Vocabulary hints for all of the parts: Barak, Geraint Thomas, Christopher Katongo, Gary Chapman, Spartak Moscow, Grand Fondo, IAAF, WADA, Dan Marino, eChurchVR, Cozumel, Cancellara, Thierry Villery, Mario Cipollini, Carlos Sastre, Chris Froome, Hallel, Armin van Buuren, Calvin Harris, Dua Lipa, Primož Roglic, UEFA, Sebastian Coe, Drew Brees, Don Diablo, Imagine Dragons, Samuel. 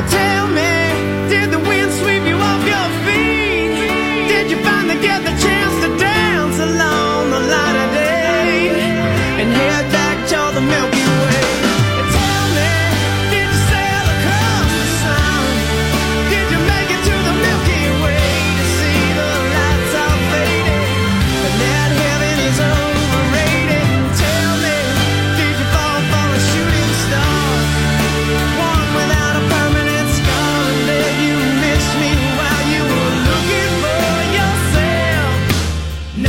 Well, tell me, did the wind sweep you off your feet? Did you finally get the chance to dance along the light of day and head back to the Milky Way? And tell me, did you sail across the sun? Did you make it to the Milky Way to see the lights all faded and that heaven is overrated? And tell me, did you fall for a shooting star? One without a permanent scar, and did you miss me while you were looking for yourself? And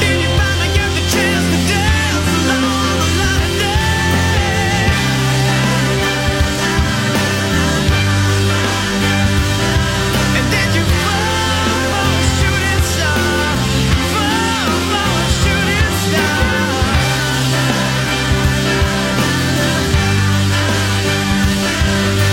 did you finally get the chance to dance along the light of day? And did you fall for a shooting star? Fall for a shooting star?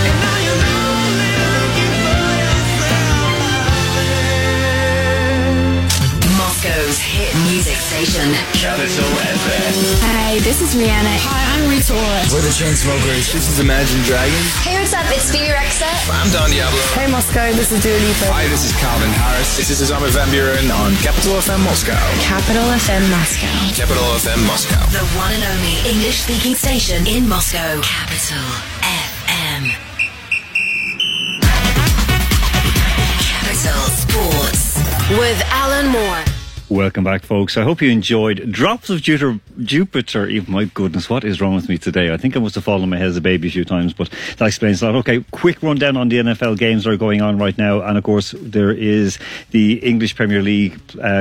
And now you're lonely looking for yourself out there. Moscow's hit music station. Capital FM. Hi, this is Rihanna. Hi, I'm Rita Ora. We're the Chainsmokers. This is Imagine Dragons. Hey, what's up? It's Phoebe Rexer. I'm Don Diablo. Hey Moscow, this is Dua Lipa. Hi, this is Calvin Harris. This is Armin van Buuren on Capital FM Moscow. Capital FM Moscow. Capital FM Moscow. The one and only English-speaking station in Moscow. Capital FM. Capital Sports with Alan Moore. Welcome back, folks. I hope you enjoyed Drops of Jupiter. Even, my goodness, what is wrong with me today? I think I must have fallen on my head as a baby a few times, but that explains a lot. Okay, quick rundown on the NFL games that are going on right now. And, of course, there is the English Premier League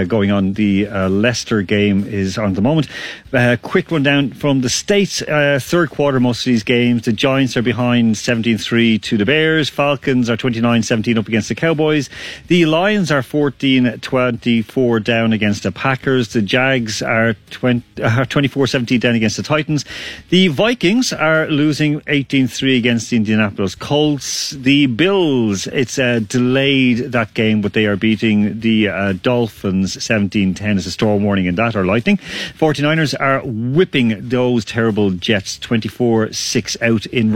going on. The Leicester game is on at the moment. Quick rundown from the States. Third quarter, most of these games. The Giants are behind 17-3 to the Bears. Falcons are 29-17 up against the Cowboys. The Lions are 14-24 down against the Packers. The Jags are 24-17 down against the Titans. The Vikings are losing 18-3 against the Indianapolis Colts. The Bills, it's delayed that game, but they are beating the Dolphins 17-10. It's a storm warning in that, or lightning. 49ers are whipping those terrible Jets 24-6 out in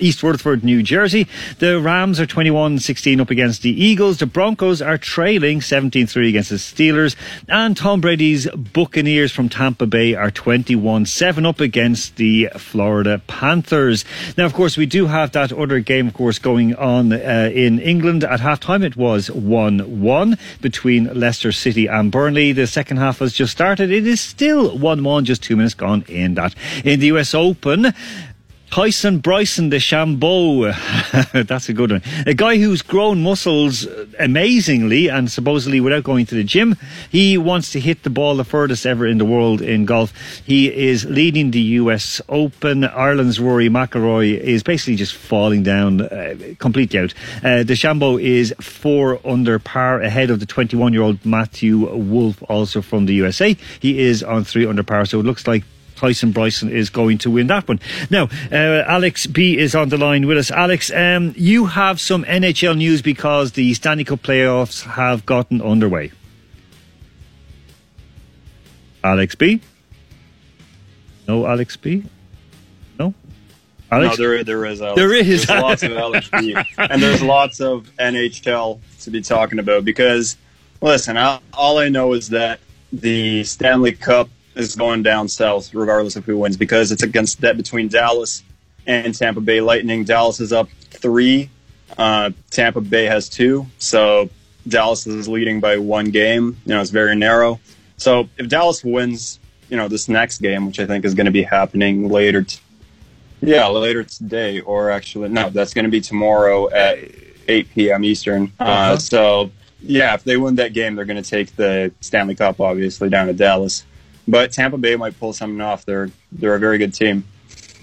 East Rutherford, New Jersey. The Rams are 21-16 up against the Eagles. The Broncos are trailing 17-3 against the Steelers. And Tom Brady's Buccaneers from Tampa Bay are 21-7 up against the Florida Panthers. Now, of course, we do have that other game, of course, going on in England. At halftime, it was 1-1 between Leicester City and Burnley. The second half has just started. It is still 1-1, just 2 minutes gone in that. In the US Open, Tyson Bryson DeChambeau, that's a good one. A guy who's grown muscles amazingly and supposedly without going to the gym. He wants to hit the ball the furthest ever in the world in golf. He is leading the US Open. Ireland's Rory McIlroy is basically just falling down completely out. DeChambeau is 4 under par ahead of the 21-year-old Matthew Wolff, also from the USA. He is on 3 under par, so it looks like Tyson Bryson is going to win that one. Now, Alex B is on the line with us. Alex, you have some NHL news because the Stanley Cup playoffs have gotten underway. Alex B? No, Alex B? No? Alex? No, there is Alex. There is. There's lots of Alex B. And there's lots of NHL to be talking about because, listen, all I know is that the Stanley Cup is going down south regardless of who wins because it's against that between Dallas and Tampa Bay Lightning. Dallas is up 3. Tampa Bay has 2. So Dallas is leading by 1 game. You know, it's very narrow. So if Dallas wins, you know, this next game, which I think is going to be happening later. Later today or actually, no, that's going to be tomorrow at 8 p.m. Eastern. So, yeah, if they win that game, they're going to take the Stanley Cup, obviously, down to Dallas. But Tampa Bay might pull something off. They're a very good team.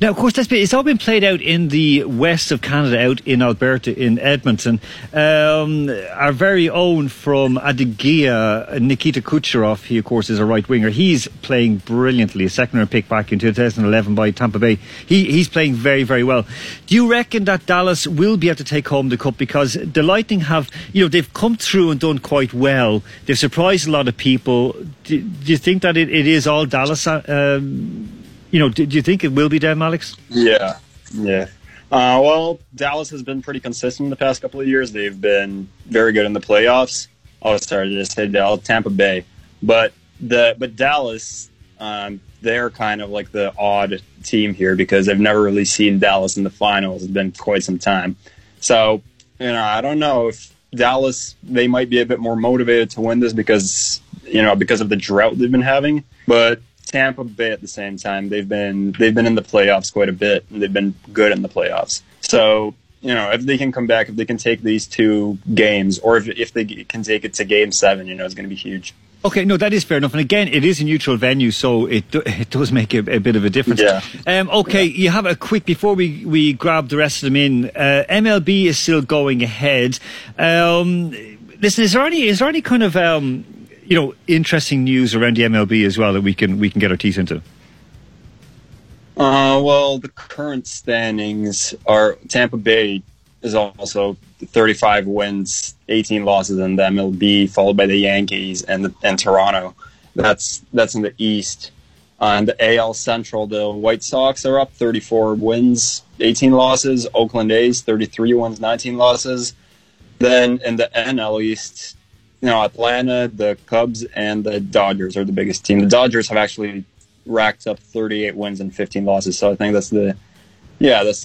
Now, of course, it's all been played out in the west of Canada, out in Alberta, in Edmonton. Our very own from Adygea, Nikita Kucherov, he, of course, is a right winger. He's playing brilliantly, a second-round pick back in 2011 by Tampa Bay. He's playing very, very well. Do you reckon that Dallas will be able to take home the cup? Because the Lightning have, they've come through and done quite well. They've surprised a lot of people. Do you think that it is all Dallas? Do you think it will be them, Alex? Yeah. Well, Dallas has been pretty consistent the past couple of years. They've been very good in the playoffs. Oh, sorry, I just said Dallas, Tampa Bay. But Dallas, they're kind of like the odd team here because I've never really seen Dallas in the finals. It's been quite some time. So, I don't know if Dallas, they might be a bit more motivated to win this because of the drought they've been having. But Tampa Bay at the same time, they've been in the playoffs quite a bit, and they've been good in the playoffs. So, if they can come back, if they can take these two games, or if they can take it to Game 7, it's going to be huge. Okay, no, that is fair enough. And again, it is a neutral venue, so it does make a bit of a difference. Yeah. You have a quick, before we grab the rest of them in, MLB is still going ahead. Listen, is there any kind of interesting news around the MLB as well that we can get our teeth into? Well, the current standings are Tampa Bay is also 35 wins, 18 losses in the MLB, followed by the Yankees and Toronto. That's in the East. In the AL Central, the White Sox are up 34 wins, 18 losses. Oakland A's 33 wins, 19 losses. Then in the NL East, Atlanta, the Cubs, and the Dodgers are the biggest team. The Dodgers have actually racked up 38 wins and 15 losses, so I think that's the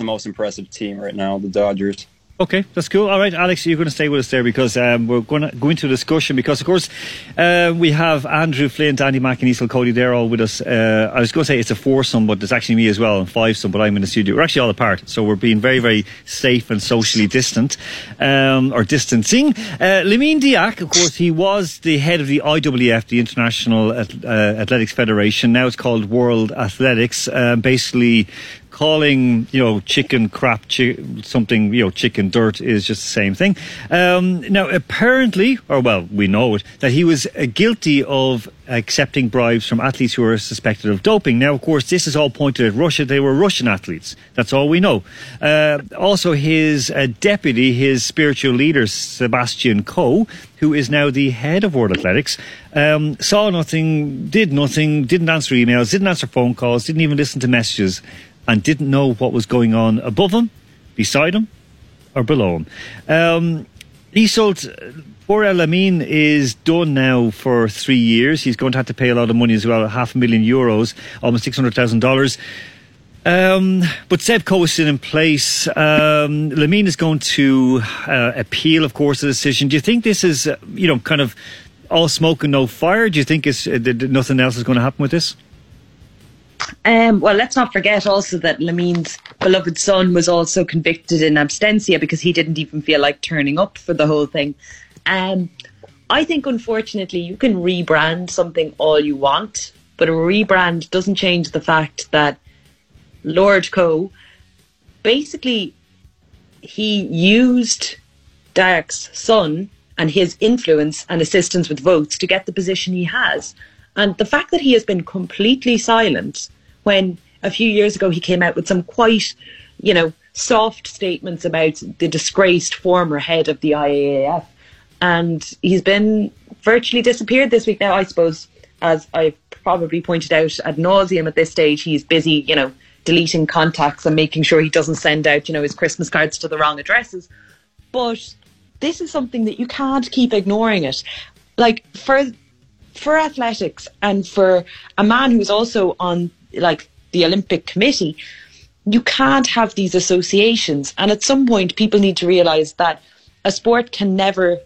most impressive team right now, the Dodgers. Okay, that's cool. All right, Alex, you're going to stay with us there because we're going to go into a discussion because, of course, we have Andrew Flint, Andy McInnes, Cody, they're all with us. I was going to say it's a foursome, but it's actually me as well, and fivesome, but I'm in the studio. We're actually all apart, so we're being very, very safe and socially distant, or distancing. Lamine Diack, of course, he was the head of the IWF, the International Athletics Federation. Now it's called World Athletics, basically calling chicken crap something, chicken dirt is just the same thing. Now apparently, or well, we know it, that he was guilty of accepting bribes from athletes who are suspected of doping. Now, of course, this is all pointed at Russia. They were Russian athletes. That's all we know. Also, his deputy, his spiritual leader, Sebastian Coe, who is now the head of World Athletics, saw nothing, did nothing, didn't answer emails, didn't answer phone calls, didn't even listen to messages, and didn't know what was going on above him, beside him, or below him. Poor Lamine is done now for 3 years. He's going to have to pay a lot of money as well, €500,000, almost $600,000. But Seb Coe is still in place. Lamine is going to appeal, of course, the decision. Do you think this is, kind of all smoke and no fire? Do you think it's nothing else is going to happen with this? Well, let's not forget also that Lamine's beloved son was also convicted in absentia because he didn't even feel like turning up for the whole thing. I think, unfortunately, you can rebrand something all you want, but a rebrand doesn't change the fact that Lord Coe, basically, he used Diack's son and his influence and assistance with votes to get the position he has. And the fact that he has been completely silent when a few years ago he came out with some quite, soft statements about the disgraced former head of the IAAF. And he's been virtually disappeared this week. Now, I suppose, as I've probably pointed out ad nauseum at this stage, he's busy, deleting contacts and making sure he doesn't send out, his Christmas cards to the wrong addresses. But this is something that you can't keep ignoring it. Like, for athletics and for a man who's also on, the Olympic Committee, you can't have these associations. And at some point, people need to realise that a sport can never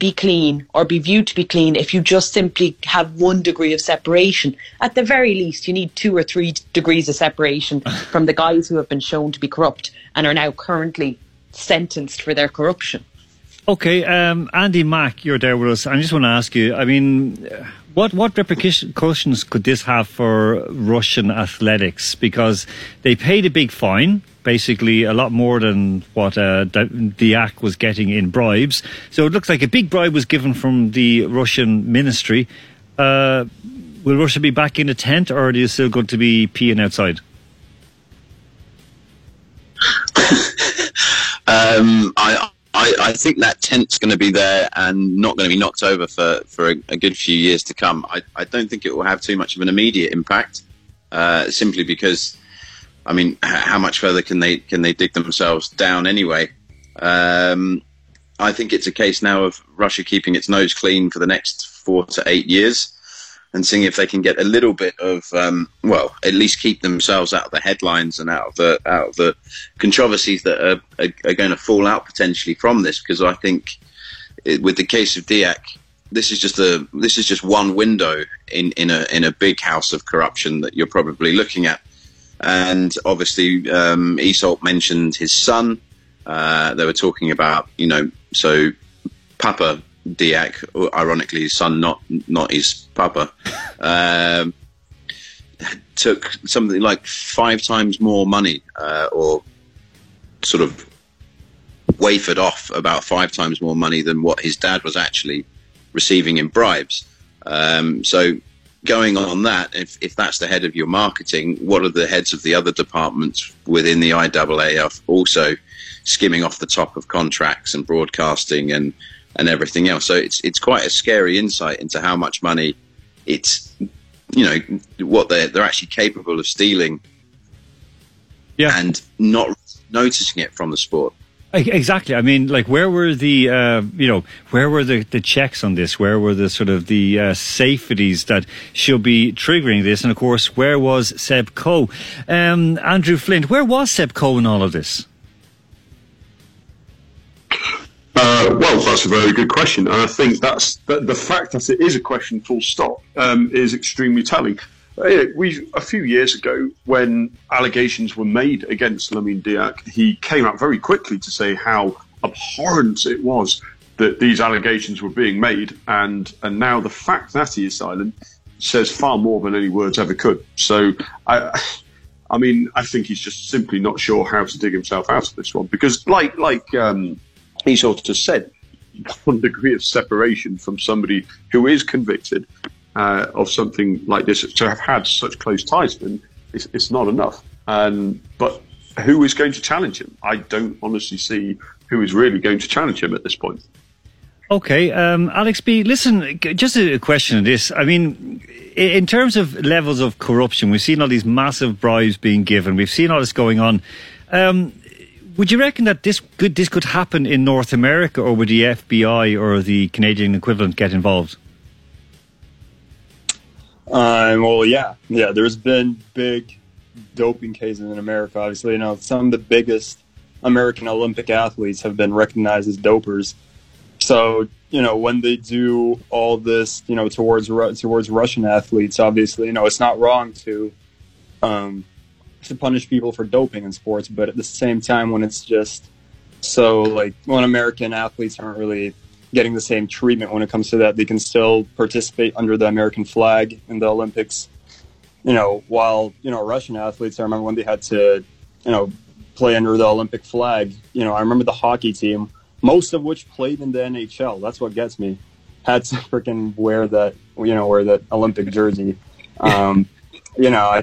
be clean or be viewed to be clean if you just simply have one degree of separation. At the very least, you need 2 or 3 degrees of separation from the guys who have been shown to be corrupt and are now currently sentenced for their corruption. Okay, Andy Mack, you're there with us. I just want to ask you, I mean, what repercussions could this have for Russian athletics? Because they paid a big fine, basically a lot more than what Diack was getting in bribes. So it looks like a big bribe was given from the Russian ministry. Will Russia be back in a tent, or are they still going to be peeing outside? I think that tent's going to be there and not going to be knocked over for a good few years to come. I don't think it will have too much of an immediate impact, simply because, I mean, how much further can they dig themselves down anyway? I think it's a case now of Russia keeping its nose clean for the next 4 to 8 years and seeing if they can get a little bit of, at least keep themselves out of the headlines and out of the controversies that are going to fall out potentially from this. Because I think with the case of Diack, this is just one window in a big house of corruption that you're probably looking at. And obviously, Isolt mentioned his son. They were talking about, so Papa Diack, ironically his son, not his papa, took something like 5 times more money, or sort of wafered off about 5 times more money than what his dad was actually receiving in bribes. So going on that, if that's the head of your marketing, what are the heads of the other departments within the IAAF also skimming off the top of contracts and broadcasting and everything else? So it's quite a scary insight into how much money what they're actually capable of stealing, and not noticing it from the sport. Exactly. I mean, like, where were the checks on this? Where were the sort of the safeties that should be triggering this? And of course, where was Seb Coe? Andrew Flint, where was Seb Coe in all of this? Well, that's a very good question, and I think the fact that it is a question, full stop, is extremely telling. A few years ago, when allegations were made against Lamine Diack, he came out very quickly to say how abhorrent it was that these allegations were being made, and now the fact that he is silent says far more than any words ever could. So, I think he's just simply not sure how to dig himself out of this one, because he sort of said, one degree of separation from somebody who is convicted of something like this, to have had such close ties to him, it's not enough. But who is going to challenge him? I don't honestly see who is really going to challenge him at this point. Okay, Alex B, listen, just a question on this. I mean, in terms of levels of corruption, we've seen all these massive bribes being given. We've seen all this going on. Would you reckon that this could happen in North America, or would the FBI or the Canadian equivalent get involved? Well, there's been big doping cases in America, obviously. Some of the biggest American Olympic athletes have been recognized as dopers. So, when they do all this, towards Russian athletes, obviously, it's not wrong to punish people for doping in sports, but at the same time, when it's just so, when American athletes aren't really getting the same treatment when it comes to that, they can still participate under the American flag in the Olympics, while, Russian athletes, I remember when they had to, play under the Olympic flag, I remember the hockey team, most of which played in the NHL, that's what gets me, had to freaking wear that Olympic jersey. I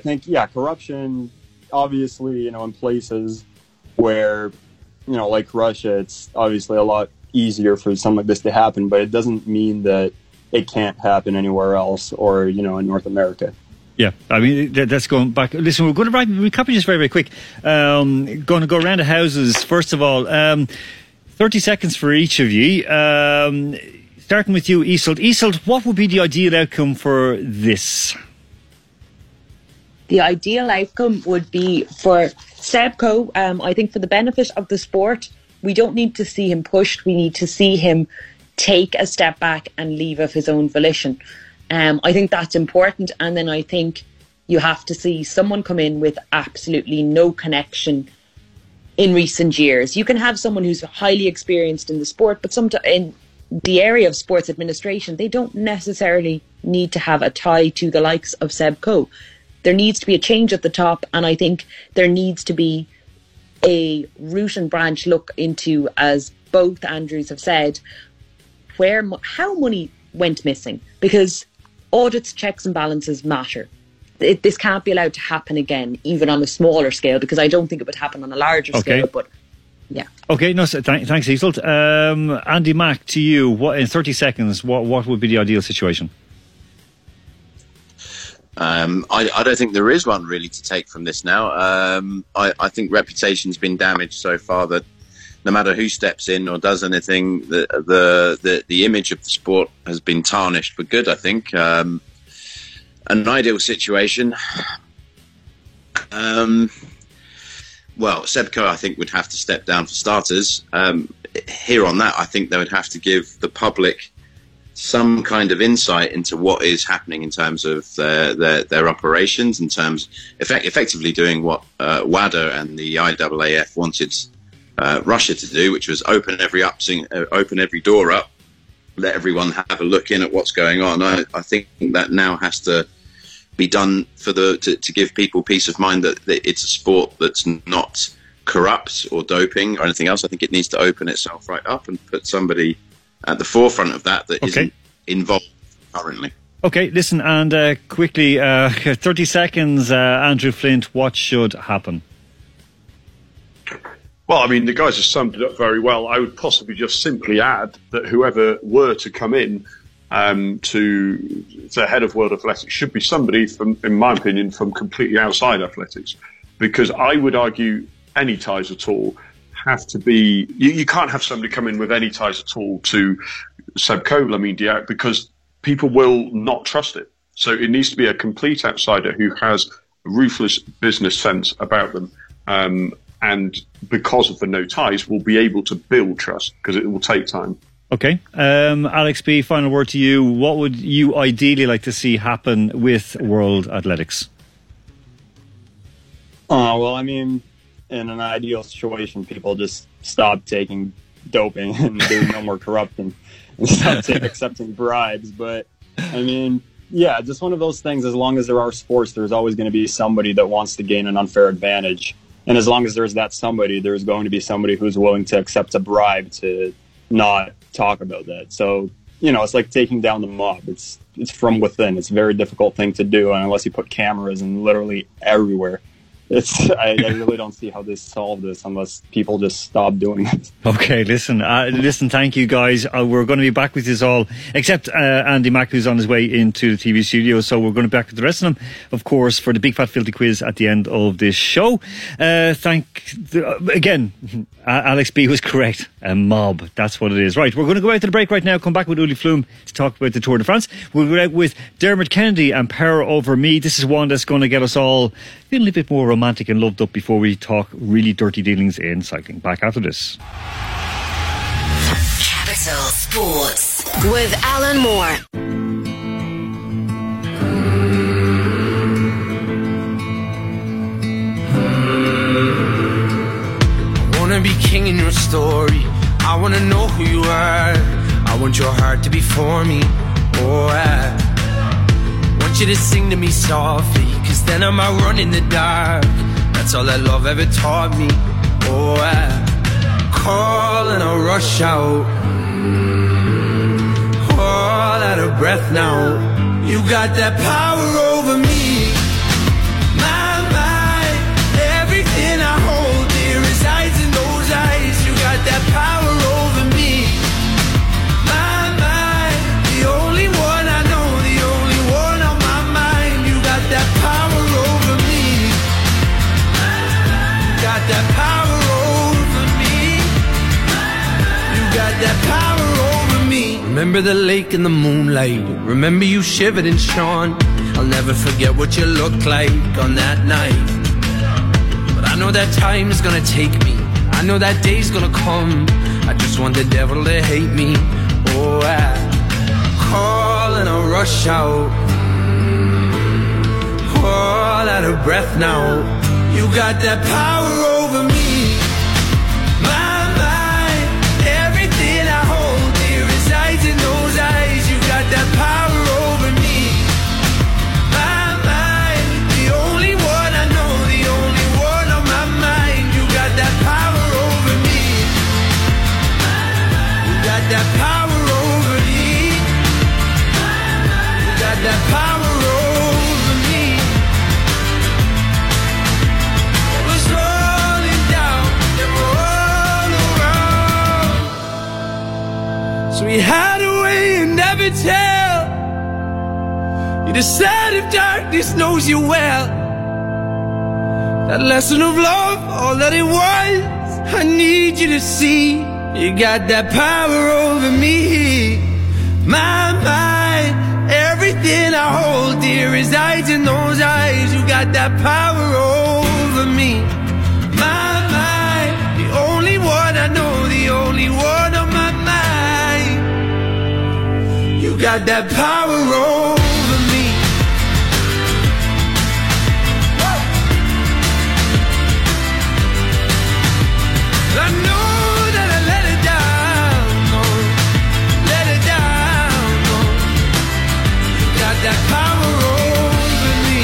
think, corruption, obviously, in places where, like Russia, it's obviously a lot easier for something like this to happen, but it doesn't mean that it can't happen anywhere else or, in North America. Yeah, I mean, that's going back. Listen, we're going to recap just very, very quick. Going to go around the houses. First of all, 30 seconds for each of you. Starting with you, Isolt. Isolt, what would be the ideal outcome for this? The ideal outcome would be for Seb Coe, I think for the benefit of the sport, we don't need to see him pushed. We need to see him take a step back and leave of his own volition. I think that's important. And then I think you have to see someone come in with absolutely no connection in recent years. You can have someone who's highly experienced in the sport, but sometimes in the area of sports administration, they don't necessarily need to have a tie to the likes of Seb Coe. There needs to be a change at the top, and I think there needs to be a root and branch look into, as both Andrews have said, where how money went missing, because audits, checks and balances matter. This can't be allowed to happen again, even on a smaller scale, because I don't think it would happen on a larger scale, but yeah. Okay, no, thanks, Iselt. Andy Mack, to you, what in 30 seconds, what would be the ideal situation? I don't think there is one really to take from this now. I think reputation's been damaged so far that no matter who steps in or does anything, the image of the sport has been tarnished for good, I think. An ideal situation, well, Seb Coe, I think, would have to step down for starters. Here on that, I think they would have to give the public some kind of insight into what is happening in terms of their operations, in terms effectively doing what WADA and the IAAF wanted Russia to do, which was open every door up, let everyone have a look in at what's going on. I think that now has to be done to give people peace of mind that it's a sport that's not corrupt or doping or anything else. I think it needs to open itself right up and put somebody at the forefront of that isn't involved currently. Okay, listen, and quickly, 30 seconds, Andrew Flint, what should happen? Well, I mean, the guys have summed it up very well. I would possibly just simply add that whoever were to come in to the head of World Athletics should be somebody, in my opinion, from completely outside athletics, because I would argue any ties at all have to be... You can't have somebody come in with any ties at all to Seb Coe, Lamine Diack, because people will not trust it. So it needs to be a complete outsider who has a ruthless business sense about them, and because of the no ties, we'll be able to build trust, because it will take time. Okay. Alex B., final word to you. What would you ideally like to see happen with World Athletics? Well, I mean, in an ideal situation, people just stop taking doping and do no more corrupting and stop accepting bribes. But, I mean... yeah, just one of those things. As long as there are sports, there's always going to be somebody that wants to gain an unfair advantage. And as long as there's that somebody, there's going to be somebody who's willing to accept a bribe to not talk about that. So, you know, it's like taking down the mob. It's from within. It's a very difficult thing to do. And unless you put cameras in literally everywhere, I really don't see how they solve this unless people just stop doing it. Okay, listen. Thank you, guys. We're going to be back with you all, except Andy Mack, who's on his way into the TV studio. So we're going to be back with the rest of them, of course, for the Big Fat Filthy Quiz at the end of this show. Alex B was correct. A mob. That's what it is. Right, we're going to go out to the break right now. Come back with Uli Fluhme to talk about the Tour de France. We'll be out with Dermot Kennedy and Power Over Me. This is one that's going to get us all a little bit more romantic and loved up before we talk really dirty dealings in cycling. Back after this. Capital Sports with Alan Moore. I want to be king in your story. I want to know who you are. I want your heart to be for me. Oh, I want you to sing to me softly, cause then I'm out running the dark. That's all that love ever taught me. Oh, I call and I rush out, all out of breath now. You got that power over me. My mind, everything I hold dear resides in those eyes. You got that power over me. My mind, the only one I know, the only one on my mind. You got that power over me. You got that power over me. You got that power over me. Remember the lake in the moonlight. Remember you shivered and shone. I'll never forget what you looked like on that night. But I know that time's gonna take me. I know that day's gonna come. I just want the devil to hate me. Oh, I call and I rush out, all out of breath now. You got that power over me. we hide away and never tell. You're the side of darkness knows you well. That lesson of love, all that it was, I need you to see. You got that power over me. My mind, everything I hold dear resides in those eyes. You got that power over me. My mind, the only one I know, the only one on my mind. You got that power over me. Whoa. I know that I let it down, no, let it down, no. You got that power over me.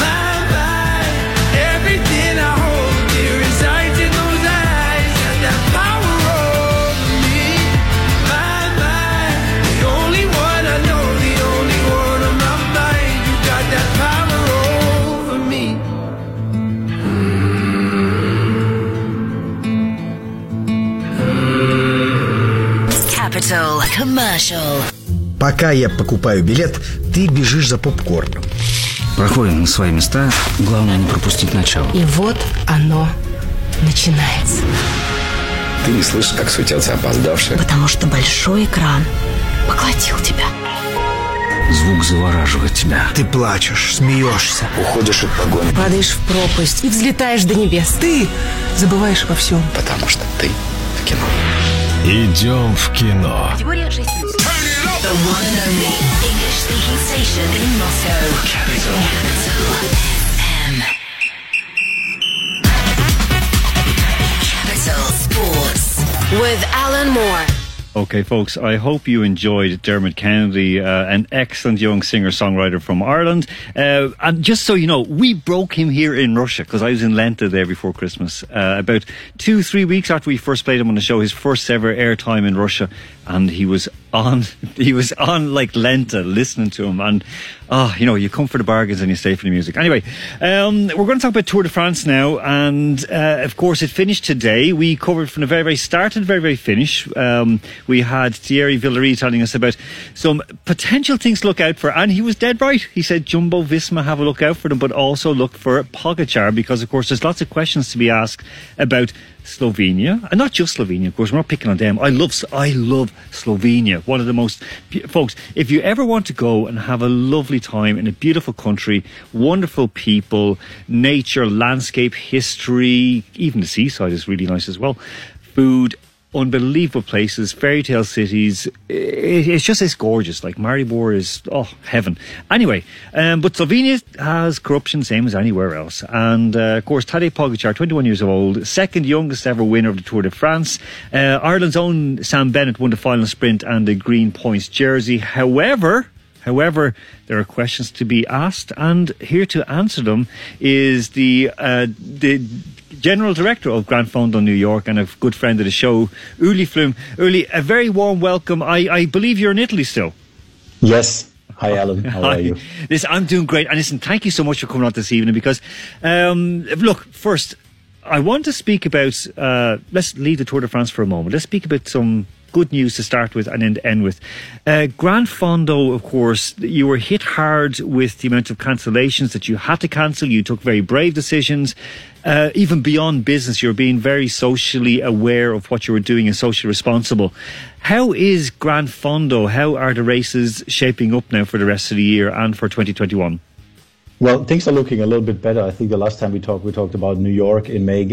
My mind, everything I hold dear resides in those eyes. Got that power over me. My mind, the only one I know, the only one on my mind. You got that power over me. Capital Commercial. Пока я покупаю билет, ты бежишь за попкорном. Проходим на свои места, главное не пропустить начало. И вот оно начинается. Ты не слышишь, как суетятся опоздавшие? Потому что большой экран поглотил тебя. Звук завораживает тебя. Ты плачешь, смеешься. Уходишь от погони. Падаешь в пропасть и взлетаешь до небес. Ты забываешь обо всем. Потому что ты в кино. Идем в кино. Категория 6+. The one and only English-speaking station in Moscow. Capital. Capital Sports with Alan Moore. Okay, folks, I hope you enjoyed Dermot Kennedy, an excellent young singer-songwriter from Ireland. And just so you know, we broke him here in Russia, because I was in Lenta the day before Christmas. About 2-3 weeks after we first played him on the show, his first ever airtime in Russia, and he was on like Lenta, listening to him. And, you know, you come for the bargains and you stay for the music. Anyway, we're going to talk about Tour de France now. And, of course, it finished today. We covered from the very, very start to the very, very finish. We had Thierry Villery telling us about some potential things to look out for. And he was dead right. He said Jumbo Visma, have a look out for them, but also look for Pogačar. Because, of course, there's lots of questions to be asked about Slovenia, and not just Slovenia, of course, we're not picking on them. I love Slovenia, one of the most, folks, if you ever want to go and have a lovely time in a beautiful country, wonderful people, nature, landscape, history, even the seaside is really nice as well, food, unbelievable places, fairy tale cities. It's just, it's gorgeous. Like Maribor is heaven. Anyway, but Slovenia has corruption same as anywhere else. And of course, Tadej Pogačar, 21 years old, second youngest ever winner of the Tour de France. Ireland's own Sam Bennett won the final sprint and the green points jersey. However, there are questions to be asked, and here to answer them is the General Director of Grand Fondo New York and a good friend of the show, Uli Fluhme. Uli, a very warm welcome. I believe you're in Italy still. Yes. Hi, Alan. How are you? Listen, I'm doing great. And listen, thank you so much for coming out this evening because, look, first, I want to speak about, let's leave the Tour de France for a moment. Let's speak about some good news to start with and then to end with. Grand Fondo, of course, you were hit hard with the amount of cancellations that you had to cancel. You took very brave decisions. Even beyond business, you're being very socially aware of what you were doing and socially responsible. How is Grand Fondo, how are the races shaping up now for the rest of the year and for 2021? Well, things are looking a little bit better. I think the last time we talked about New York in May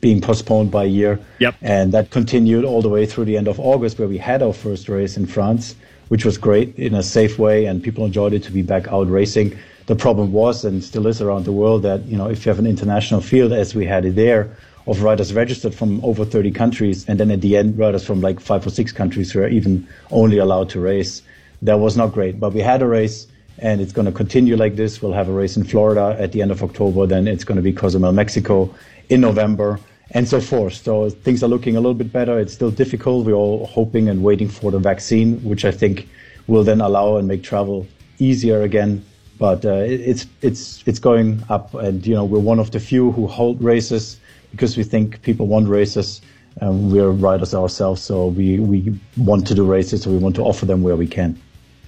being postponed by a year. Yep. And that continued all the way through the end of August, where we had our first race in France, which was great in a safe way, and people enjoyed it to be back out racing. The problem was, and still is around the world, that you know, if you have an international field, as we had it there, of riders registered from over 30 countries, and then at the end, riders from like 5 or 6 countries who are even only allowed to race, that was not great. But we had a race. And it's going to continue like this. We'll have a race in Florida at the end of October. Then it's going to be Cozumel, Mexico in November and so forth. So things are looking a little bit better. It's still difficult. We're all hoping and waiting for the vaccine, which I think will then allow and make travel easier again. But it's going up. And, you know, we're one of the few who hold races because we think people want races. We're riders ourselves, so we want to do races, so we want to offer them where we can.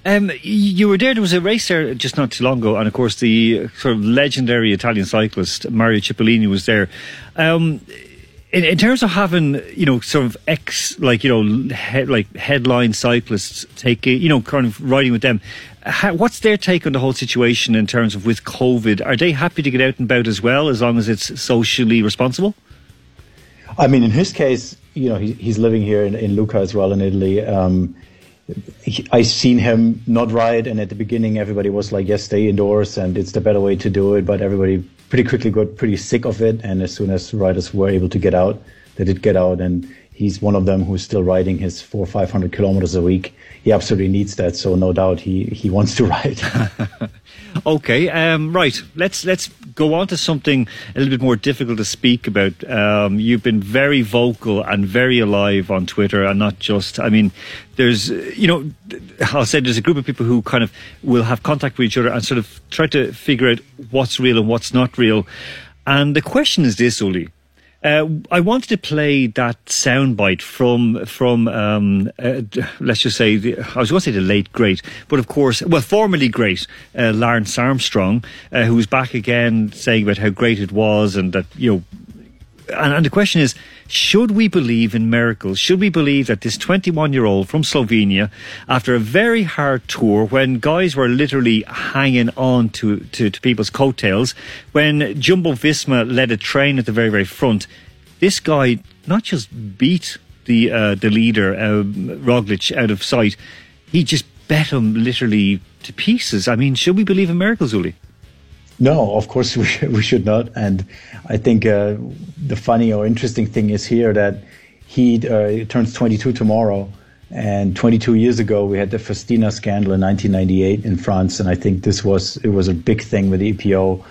You were there was a race there just not too long ago, and of course the sort of legendary Italian cyclist Mario Cipollini was there. In terms of having, you know, sort of headline cyclists take, you know, kind of riding with them, what's their take on the whole situation in terms of with COVID? Are they happy to get out and about as well, as long as it's socially responsible? I mean, in his case, you know, he's living here in Lucca as well, in Italy. I seen him not ride, and at the beginning everybody was like, yes, stay indoors and it's the better way to do it, but everybody pretty quickly got pretty sick of it, and as soon as riders were able to get out, they did get out, and he's one of them who's still riding his 400 or 500 kilometers a week. He absolutely needs that, so no doubt he wants to ride. Okay, right. Let's go on to something a little bit more difficult to speak about. You've been very vocal and very alive on Twitter, and not just, I mean, there's, you know, I'll say there's a group of people who kind of will have contact with each other and sort of try to figure out what's real and what's not real. And the question is this, Uli. I wanted to play that soundbite from let's just say, I was going to say the late great, but of course, well, formerly great, Lance Armstrong, who was back again saying about how great it was, and that, you know, and the question is, should we believe in miracles? Should we believe that this 21-year-old from Slovenia, after a very hard tour, when guys were literally hanging on to people's coattails, when Jumbo Visma led a train at the very, very front, this guy not just beat the leader, Roglic, out of sight, he just bet him literally to pieces. I mean, should we believe in miracles, Uli? No, of course we should not. And I think the funny or interesting thing is here that he turns 22 tomorrow, and 22 years ago we had the Festina scandal in 1998 in France, and I think it was a big thing with EPO,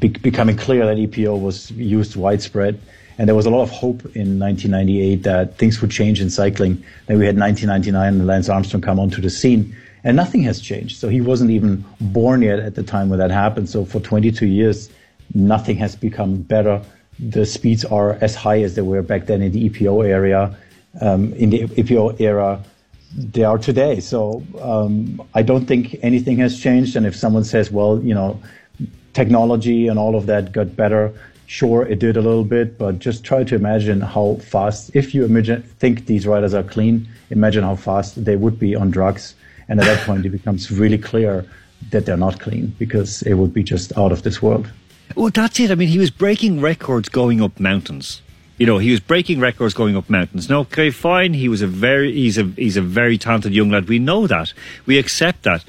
becoming clear that EPO was used widespread, and there was a lot of hope in 1998 that things would change in cycling. Then we had 1999 and Lance Armstrong come onto the scene. And nothing has changed. So he wasn't even born yet at the time when that happened. So for 22 years, nothing has become better. The speeds are as high as they were back then in the EPO era. In the EPO era, they are today. So I don't think anything has changed. And if someone says, well, you know, technology and all of that got better, sure, it did a little bit, but just try to imagine how fast, if you think these riders are clean, imagine how fast they would be on drugs. And at that point, it becomes really clear that they're not clean, because it would be just out of this world. Well, that's it. I mean, he was breaking records going up mountains. You know, he was breaking records going up mountains. Now, okay, fine. He was he's a very talented young lad. We know that. We accept that.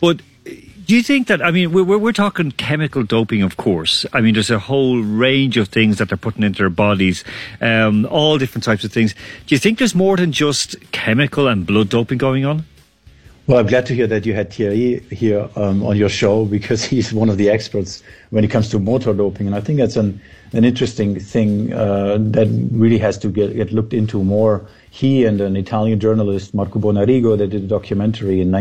But do you think that, I mean, we're talking chemical doping, of course. I mean, there's a whole range of things that they're putting into their bodies, all different types of things. Do you think there's more than just chemical and blood doping going on? Well, I'm glad to hear that you had Thierry here on your show, because he's one of the experts when it comes to motor doping. And I think that's an interesting thing that really has to get looked into more. He and an Italian journalist, Marco Bonarrigo, they did a documentary in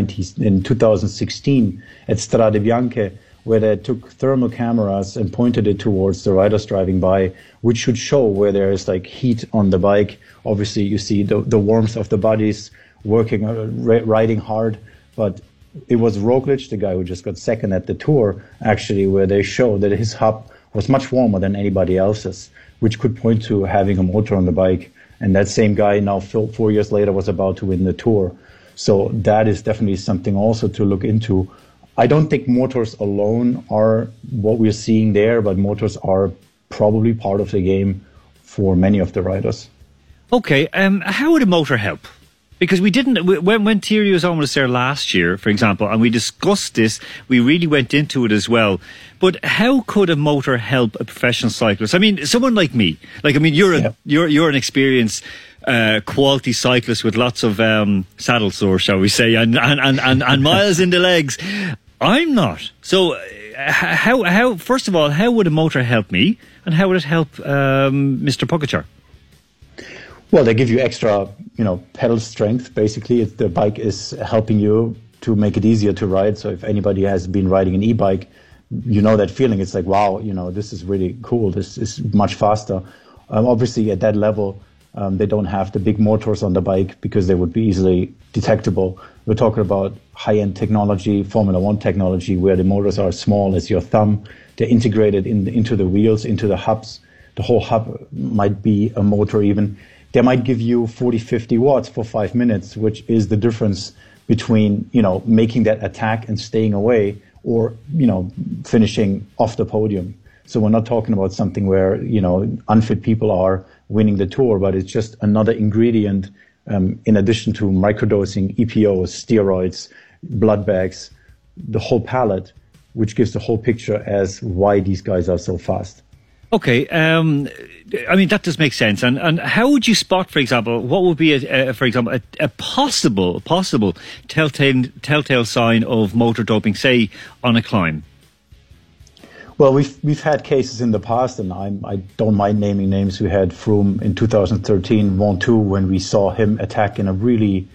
2016 at Strade Bianche, where they took thermal cameras and pointed it towards the riders driving by, which should show where there is like heat on the bike. Obviously, you see the warmth of the bodies, riding hard, but it was Roglic, the guy who just got second at the Tour, actually, where they showed that his hub was much warmer than anybody else's, which could point to having a motor on the bike. And that same guy now, 4 years later, was about to win the Tour. So that is definitely something also to look into. I don't think motors alone are what we're seeing there, but motors are probably part of the game for many of the riders. Okay, how would a motor help? Because we didn't, when Thierry was on with us there last year, for example, and we discussed this, we really went into it as well. But how could a motor help a professional cyclist? I mean, someone like me, you're an experienced quality cyclist with lots of saddle sore, shall we say, and miles in the legs. I'm not. So how first of all, how would a motor help me, and how would it help Mr. Pogačar? Well, they give you extra, pedal strength. Basically, the bike is helping you to make it easier to ride. So if anybody has been riding an e-bike, you know that feeling. It's like, wow, this is really cool. This is much faster. Obviously, at that level, They don't have the big motors on the bike because they would be easily detectable. We're talking about high-end technology, Formula One technology, where the motors are small as your thumb. They're integrated into the wheels, into the hubs. The whole hub might be a motor even. They might give you 40, 50 watts for 5 minutes, which is the difference between, you know, making that attack and staying away or, you know, finishing off the podium. So we're not talking about something where, you know, unfit people are winning the Tour, but it's just another ingredient in addition to microdosing, EPOs, steroids, blood bags, the whole palette, which gives the whole picture as why these guys are so fast. Okay, I mean, that does make sense. And how would you spot, for example, what would be, a possible telltale sign of motor doping, say, on a climb? Well, we've had cases in the past, and I don't mind naming names. We had Froome in 2013, Ventoux, when we saw him attack in a really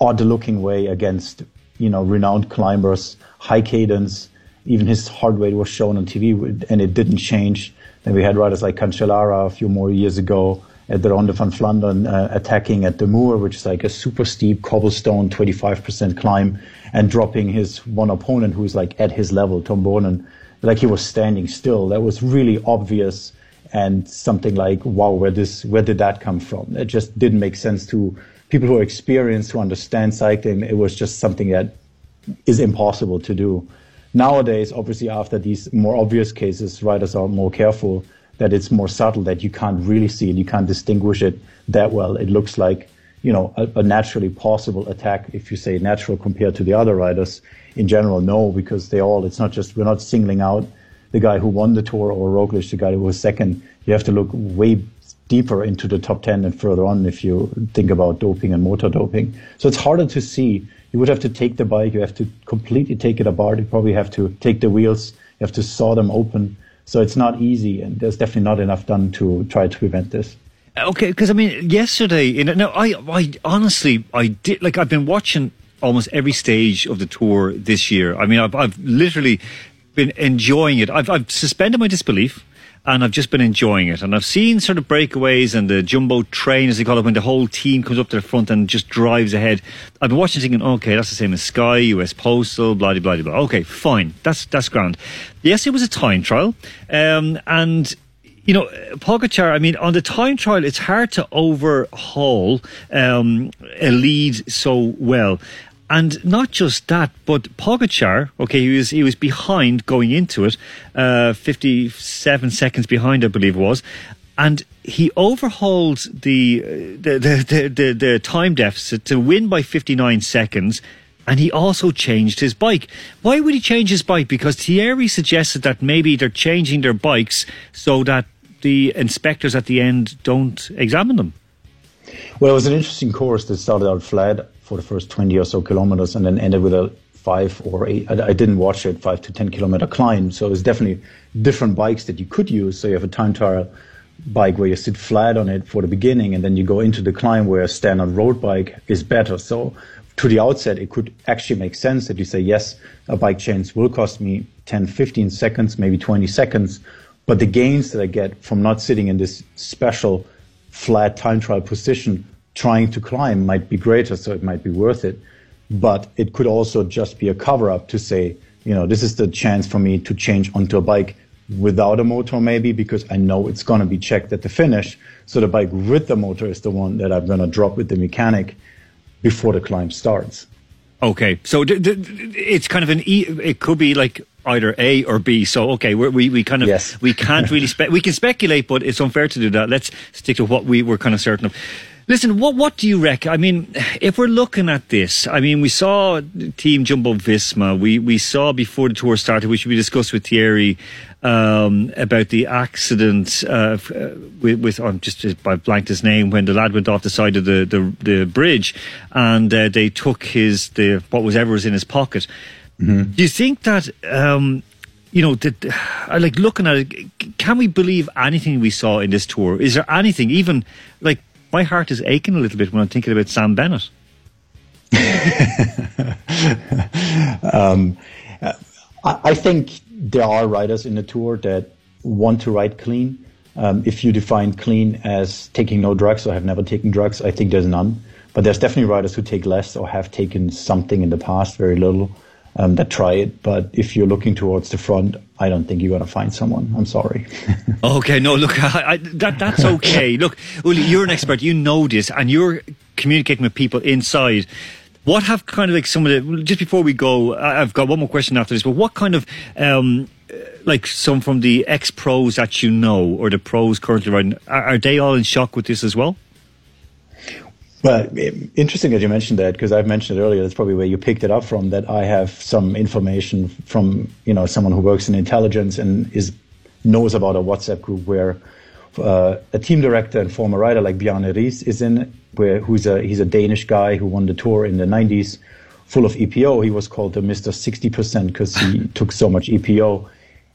odd-looking way against, you know, renowned climbers, high cadence. Even his heart rate was shown on TV, and it didn't change. Then we had riders like Cancellara a few more years ago at the Ronde van Flandern attacking at the Moor, which is like a super steep cobblestone 25% climb, and dropping his one opponent who is like at his level, Tom Bonen, like he was standing still. That was really obvious and something like, wow, where did that come from? It just didn't make sense to people who are experienced, who understand cycling. It was just something that is impossible to do. Nowadays, obviously, after these more obvious cases, riders are more careful that it's more subtle, that you can't really see it. You can't distinguish it that well. It looks like, you know, a naturally possible attack. If you say natural compared to the other riders in general, no, because it's not just, we're not singling out the guy who won the Tour or Roglic, the guy who was second. You have to look way deeper into the top 10 and further on if you think about doping and motor doping. So it's harder to see. You would have to take the bike. You have to completely take it apart. You probably have to take the wheels. You have to saw them open. So it's not easy, and there's definitely not enough done to try to prevent this. Okay, because I mean, yesterday, you know, I've been watching almost every stage of the Tour this year. I mean, I've literally been enjoying it. I've suspended my disbelief. And I've just been enjoying it. And I've seen sort of breakaways and the jumbo train, as they call it, when the whole team comes up to the front and just drives ahead. I've been watching thinking, okay, that's the same as Sky, US Postal, blah, blah, blah, blah. Okay, fine. That's grand. Yes, it was a time trial. And, you know, Pogačar, I mean, on the time trial, it's hard to overhaul a lead so well. And not just that, but Pogačar, okay, he was behind going into it, 57 seconds behind, I believe it was, and he overhauled the time deficit to win by 59 seconds, and he also changed his bike. Why would he change his bike? Because Thierry suggested that maybe they're changing their bikes so that the inspectors at the end don't examine them. Well, it was an interesting course that started out flat for the first 20 or so kilometers and then ended with a 5 or 8, I didn't watch it, 5 to 10 kilometer climb. So it was definitely different bikes that you could use. So you have a time trial bike where you sit flat on it for the beginning, and then you go into the climb where a standard road bike is better. So to the outset, it could actually make sense that you say, yes, a bike change will cost me 10, 15 seconds, maybe 20 seconds. But the gains that I get from not sitting in this special flat time trial position trying to climb might be greater, so it might be worth it. But it could also just be a cover-up to say, you know, this is the chance for me to change onto a bike without a motor maybe, because I know it's going to be checked at the finish. So the bike with the motor is the one that I'm going to drop with the mechanic before the climb starts. Okay, so it's kind of it could be like either A or B. So, okay, we kind of, yes. We can't really, we can speculate, but it's unfair to do that. Let's stick to what we were kind of certain of. Listen, what do you reckon? I mean, if we're looking at this, I mean, we saw Team Jumbo Visma. We saw before the Tour started, which we discussed with Thierry about the accident with I'm just I blanked his name when the lad went off the side of the bridge, and they took whatever was in his pocket. Mm-hmm. Do you think that? You know, like looking at it, can we believe anything we saw in this Tour? Is there anything, even like? My heart is aching a little bit when I'm thinking about Sam Bennett. I think there are riders in the Tour that want to ride clean. If you define clean as taking no drugs, or have never taken drugs, I think there's none. But there's definitely riders who take less or have taken something in the past, very little, that try it. But if you're looking towards the front, I don't think you're going to find someone. I'm sorry. Okay, no, look, that's okay. Look, Uli, you're an expert. You know this, and you're communicating with people inside. What have kind of like some of the, just before we go, I've got one more question after this, but what kind of, like some from the ex-pros that you know, or the pros currently riding, are they all in shock with this as well? Well, interesting that you mentioned that, because I've mentioned it earlier. That's probably where you picked it up from, that I have some information from, you know, someone who works in intelligence and knows about a WhatsApp group where a team director and former rider like Bjorn Riis is in, he's a Danish guy who won the Tour in the 90s, full of EPO. He was called the Mr. 60% because he took so much EPO.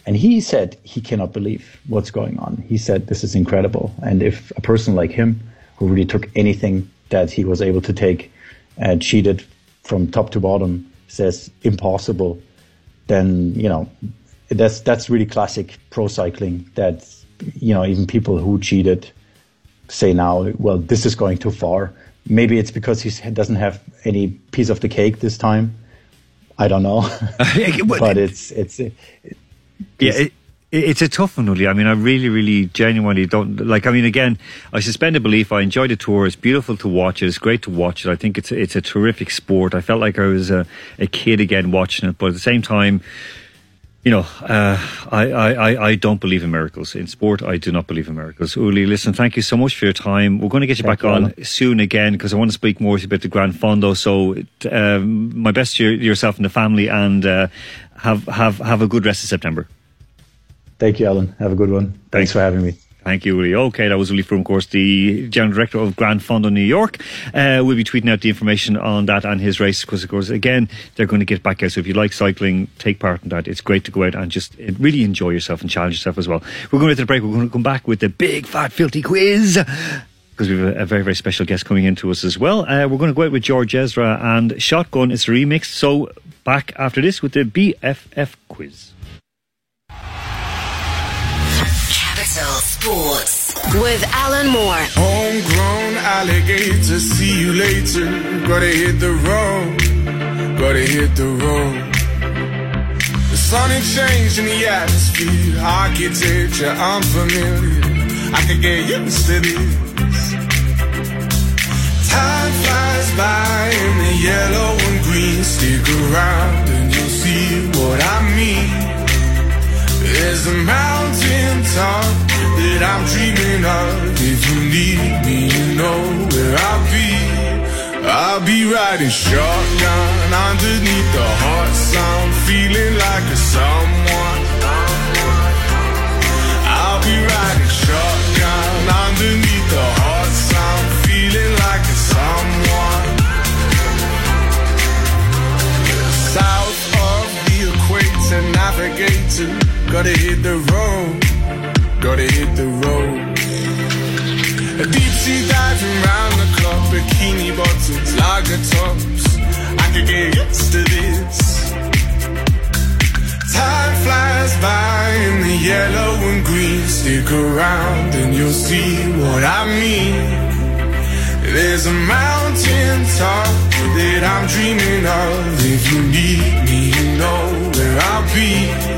And he said he cannot believe what's going on. He said, this is incredible. And if a person like him, who really took anything that he was able to take and cheated from top to bottom, says impossible, then, you know, that's really classic pro cycling, that, you know, even people who cheated say now, well, this is going too far. Maybe it's because he doesn't have any piece of the cake this time. I don't know. But it's a tough one, Uli. I mean, I really, really genuinely don't like. I mean, again, I suspend a belief. I enjoy the Tour. It's beautiful to watch it. It's great to watch it. I think it's a terrific sport. I felt like I was a kid again watching it. But at the same time, you know, I don't believe in miracles. In sport, I do not believe in miracles. Uli, listen, thank you so much for your time. We're going to get you back on soon again, because I want to speak more about the Grand Fondo. So my best to yourself and the family, and have a good rest of September. Thank you, Alan. Have a good one. Thanks for having me. Thank you, Uli. Okay, that was Uli Fluhme, of course, the General Director of Grand Fondo New York. We'll be tweeting out the information on that and his race, because, of course, again, they're going to get back out. So if you like cycling, take part in that. It's great to go out and just really enjoy yourself and challenge yourself as well. We're going to the break. We're going to come back with the big, fat, filthy quiz, because we have a very, very special guest coming in to us as well. We're going to go out with George Ezra and Shotgun. It's a remix. So back after this with the BFF quiz. Sports with Alan Moore. Homegrown alligator, see you later. Gotta hit the road, gotta hit the road. The sonic change in the atmosphere, architecture unfamiliar. I could get used to this. Time flies by in the yellow and green. Stick around and you'll see what I mean. There's a mountain top that I'm dreaming of. If you need me, you know where I'll be. I'll be riding shotgun underneath the hot sun, feeling like a someone. I'll be riding shotgun underneath the hot sun, feeling like a someone. South of the equator, navigator. Gotta hit the road, gotta hit the road. A deep sea diving round the clock, bikini bottoms, lager tops. I could get used to this. Time flies by in the yellow and green. Stick around and you'll see what I mean. There's a mountain top that I'm dreaming of. If you need me, you know where I'll be.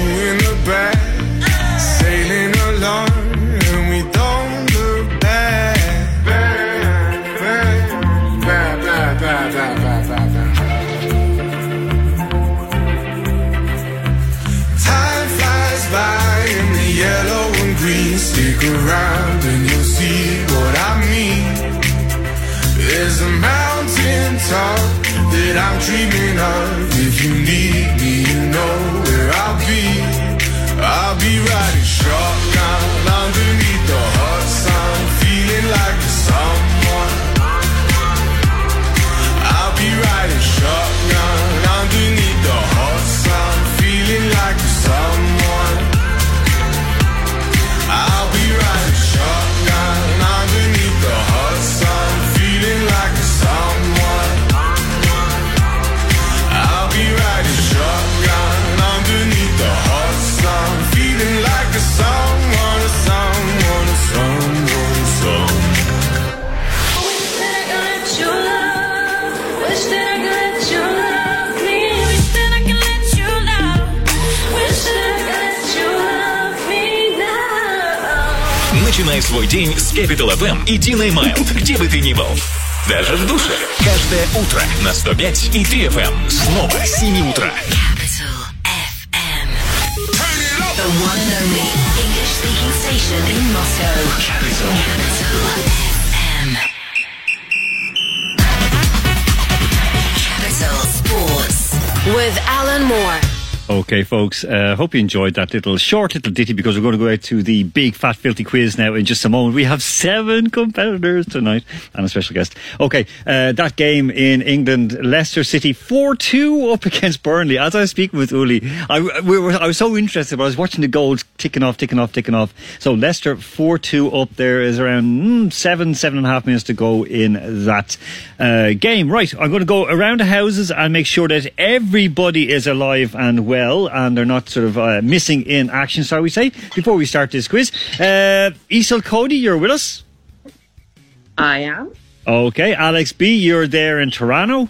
two in the front, two in the back, sailing along. Stick around and you'll see what I mean. There's a mountain top that I'm dreaming of. If you need me, you know where I'll be. I'll be riding shotgun underneath the hot sun, feeling like a someone. I'll be riding shotgun underneath the hot sun. Начинай свой день с Capital FM и Диной Майлд, где бы ты ни был. Даже в душе. Каждое утро на 105 и 3 FM. Снова с 7 утра. Capital FM. Turn it up. The one and only English-speaking station in Moscow. Capital FM. Capital Sports with Alan Moore. Okay, folks, hope you enjoyed that little ditty, because we're going to go out to the big, fat, filthy quiz now in just a moment. We have 7 competitors tonight and a special guest. Okay, that game in England, Leicester City 4-2 up against Burnley. As I speak with Uli, I was so interested, but I was watching the goals ticking off. So Leicester 4-2 up. There is around 7.5 minutes to go in that game. Right, I'm going to go around the houses and make sure that everybody is alive and well. And they're not sort of missing in action, shall we say, before we start this quiz. Isil Cody, you're with us? I am. Okay, Alex B, you're there in Toronto?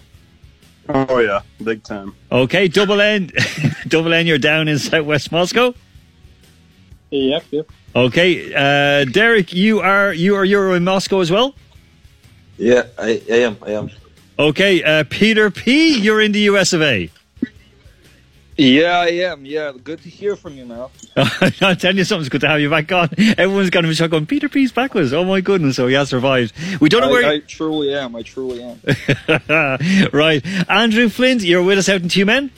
Oh yeah, big time. Okay, Double N, you're down in southwest Moscow? Yep. Okay, Derek, you're in Moscow as well? Yeah, I am. Okay, Peter P, you're in the US of A? Yeah, I am. Yeah, good to hear from you now. I'm telling you something, it's good to have you back on. Everyone's going to be shocked going, Peter P's back with us. Oh my goodness, so he has survived. We don't know where... I truly am. Right. Andrew Flint, you're with us out in Two Men?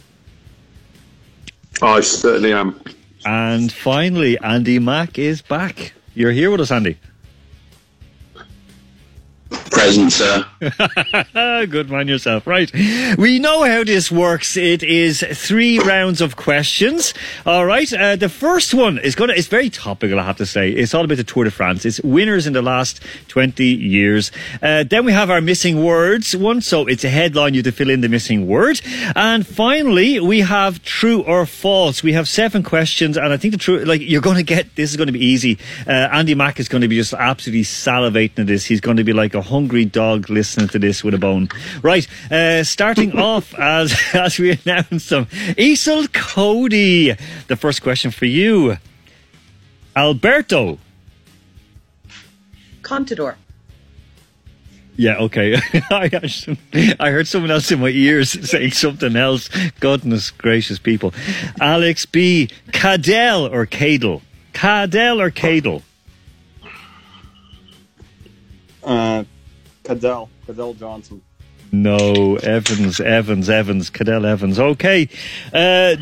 I certainly am. And finally, Andy Mack is back. You're here with us, Andy. Present, sir. Good man yourself. Right. We know how this works. It is 3 rounds of questions. All right. The first one is going to... It's very topical, I have to say. It's all about the Tour de France. It's winners in the last 20 years. Then we have our missing words one. So it's a headline. You have to fill in the missing word. And finally, we have true or false. We have 7 questions. And I think the true... Like, you're going to get... This is going to be easy. Andy Mack is going to be just absolutely salivating at this. He's going to be like a hungry dog listening to this with a bone. Right, starting off as we announce them. Isil Cody, the first question for you. Alberto. Contador. Yeah, okay. I heard someone else in my ears saying something else. Goodness gracious, people. Alex B. Cadel or Cadel? Cadel Johnson. No, Evans. Cadel Evans. Okay.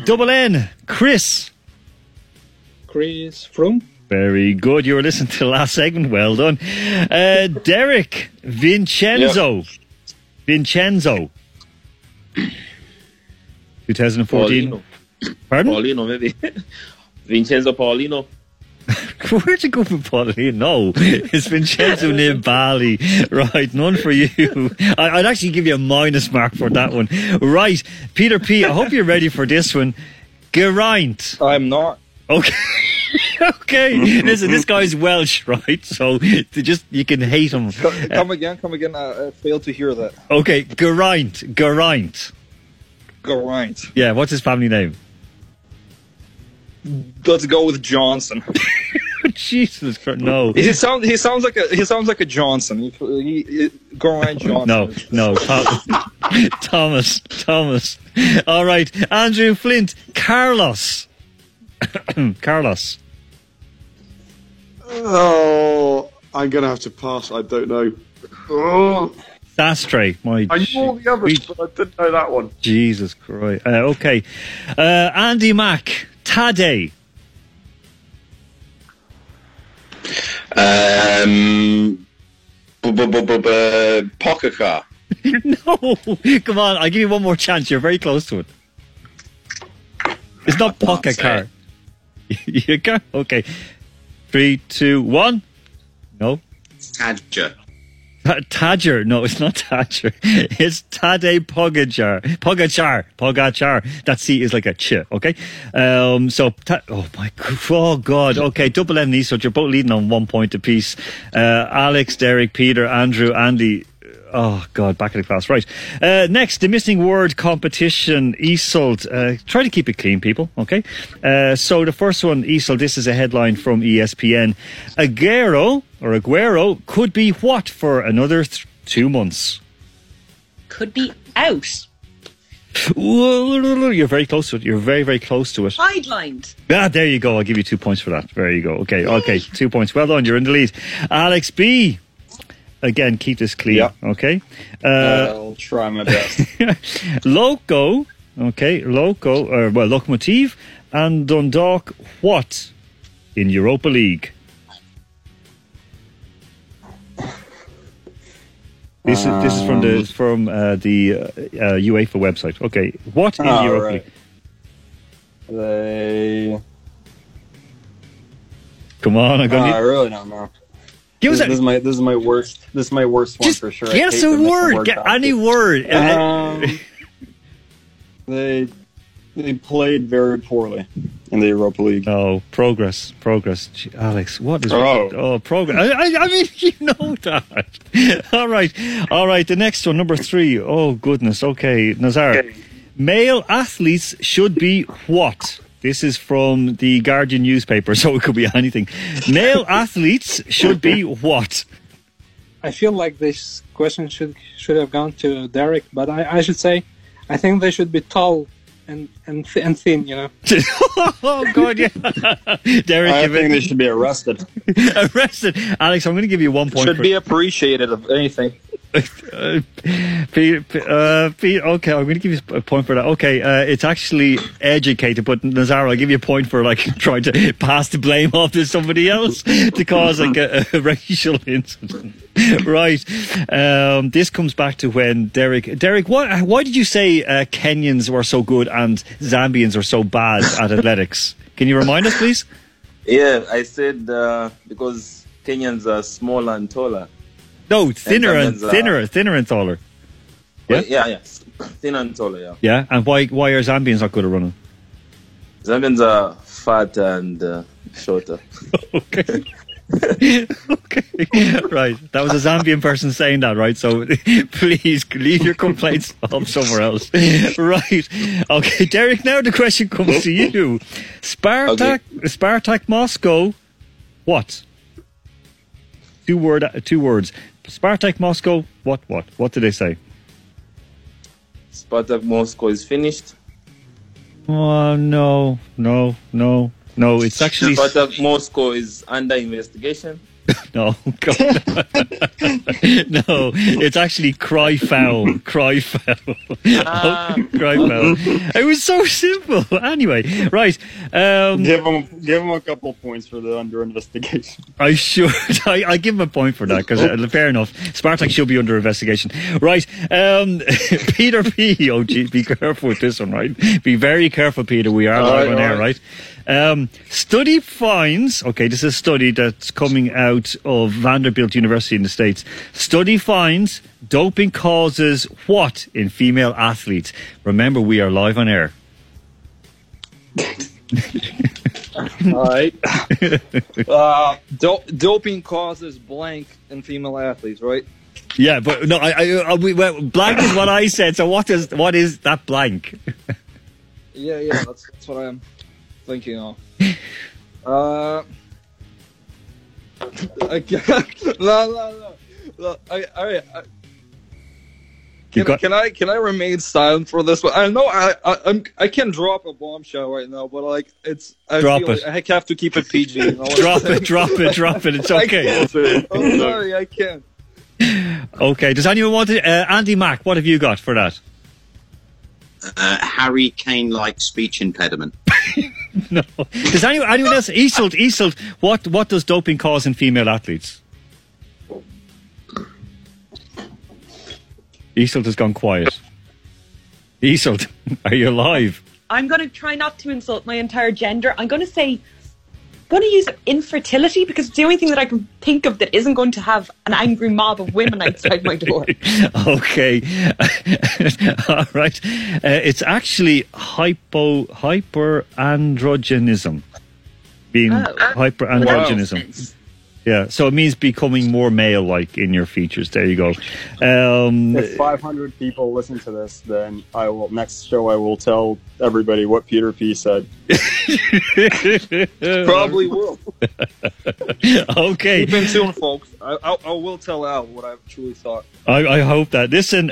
Double N, Chris. Chris Froome. Very good. You were listening to the last segment. Well done. Derek, Vincenzo. Yep. 2014. Paulino. Pardon? Paulino, maybe. Vincenzo Paulino. Where'd you go for Pauline? No, it's Vincenzo Nibali. Right, none for you. I'd actually give you a minus mark for that one. Right, Peter P, I hope you're ready for this one. Geraint. I'm not. Okay. Listen, this guy's Welsh, right? So just you can hate him. Come again. I failed to hear that. Okay, Geraint. Yeah, what's his family name? Let's go with Johnson. Jesus Christ, no. He sounds like a Johnson. Geraint Johnson. No. Thomas. All right, Andrew Flint. Carlos. Oh, I'm going to have to pass. I don't know. Oh. Sastre. I knew all the others, but I didn't know that one. Jesus Christ. Okay. Andy Mack. Tadej. Pogačar. No, come on, I'll give you one more chance. You're very close to it. It's not Pogačar. You go. Okay. 3, 2, 1. No. Tadger. No, it's not Tadger. It's Tadej Pogačar. That C is like a ch, okay? Oh, God. Okay, Double M, so you're both leading on 1 point apiece. Alex, Derek, Peter, Andrew, Andy. Oh, God, back in the class. Right. Next, the missing word competition, Easel. Try to keep it clean, people, okay? So the first one, Easel, this is a headline from ESPN. Aguero could be what for another 2 months? Could be out. You're very close to it. You're very, very close to it. Sidelined. Ah, there you go. I'll give you 2 points for that. There you go. Okay, 2 points. Well done. You're in the lead. Alex B. Again, keep this clean, okay? I'll try my best. Loco, okay, Lokomotiv and Dundalk, what in Europa League? This is from the UEFA website. Okay, what in Europa League? They... Come on, I'm going to... I really don't know. This is my worst one for sure. Guess a word. Get any word. They played very poorly in the Europa League. Oh, progress. Gee, Alex, what is wrong? Oh, progress. I mean, you know that. All right. The next one, number 3. Oh goodness. Okay, Nazar. Okay. Male athletes should be what? This is from the Guardian newspaper, so it could be anything. Male athletes should be what? I feel like this question should have gone to Derek, but I should say, I think they should be tall and thin, you know. Oh, God, yeah. Derek, I think they should be arrested. Arrested. Alex, I'm going to give you 1 point. Should be appreciated of anything. Pete, okay, I'm going to give you a point for that. Okay, it's actually educated, but Nazar, I'll give you a point for like trying to pass the blame off to somebody else to cause like a racial incident. Right. This comes back to when Derek, why did you say Kenyans were so good and Zambians are so bad at athletics? Can you remind us, please? Yeah, I said because Kenyans are smaller and taller. No, thinner and taller. Yeah? Yeah. Thinner and taller, yeah. Yeah, and why are Zambians not good at running? Zambians are fat and shorter. Okay. Okay, right. That was a Zambian person saying that, right? So please leave your complaints off somewhere else. Right. Okay, Derek, now the question comes to you. Spartak Moscow, what? Two words. Spartak Moscow, what? What did they say? Spartak Moscow is finished. Oh, no. It's actually... Spartak Moscow is under investigation. No, God. No, it's actually cry foul. Cry foul. It was so simple. Anyway, right. Give him a couple of points for the under investigation. I should. I give him a point for that because fair enough. Spartak should be under investigation. Right. Peter P. Oh, gee, be careful with this one, right? Be very careful, Peter. We are live on air, right? Study finds... Okay, this is a study that's coming out of Vanderbilt University in the States. Study finds doping causes what in female athletes? Remember, we are live on air. All right. Doping causes blank in female athletes, right? Yeah, but no, I blank is what I said, so what is that blank? Yeah, that's what I am thinking of. No. All right. Can I remain silent for this one? I know I can drop a bombshell right now, but like I have to keep it PG. You know? Drop it. It's okay. I'm sorry, I can't. Okay. Does anyone want to? Andy Mack, what have you got for that? Harry Kane-like speech impediment. No. Does anyone else? Isold. What does doping cause in female athletes? Isold has gone quiet. Isold, are you alive? I'm going to try not to insult my entire gender. I'm going to say, going to use infertility because it's the only thing that I can think of that isn't going to have an angry mob of women outside my door. Okay. All right. It's actually hyperandrogenism. Hyperandrogenism. Yeah, so it means becoming more male-like in your features. There you go. If 500 people listen to this, then I will. Next show, I will tell everybody what Peter P said. Probably will. Okay. Keep in tune, folks. I will tell Al what I've truly thought. I hope that. Listen,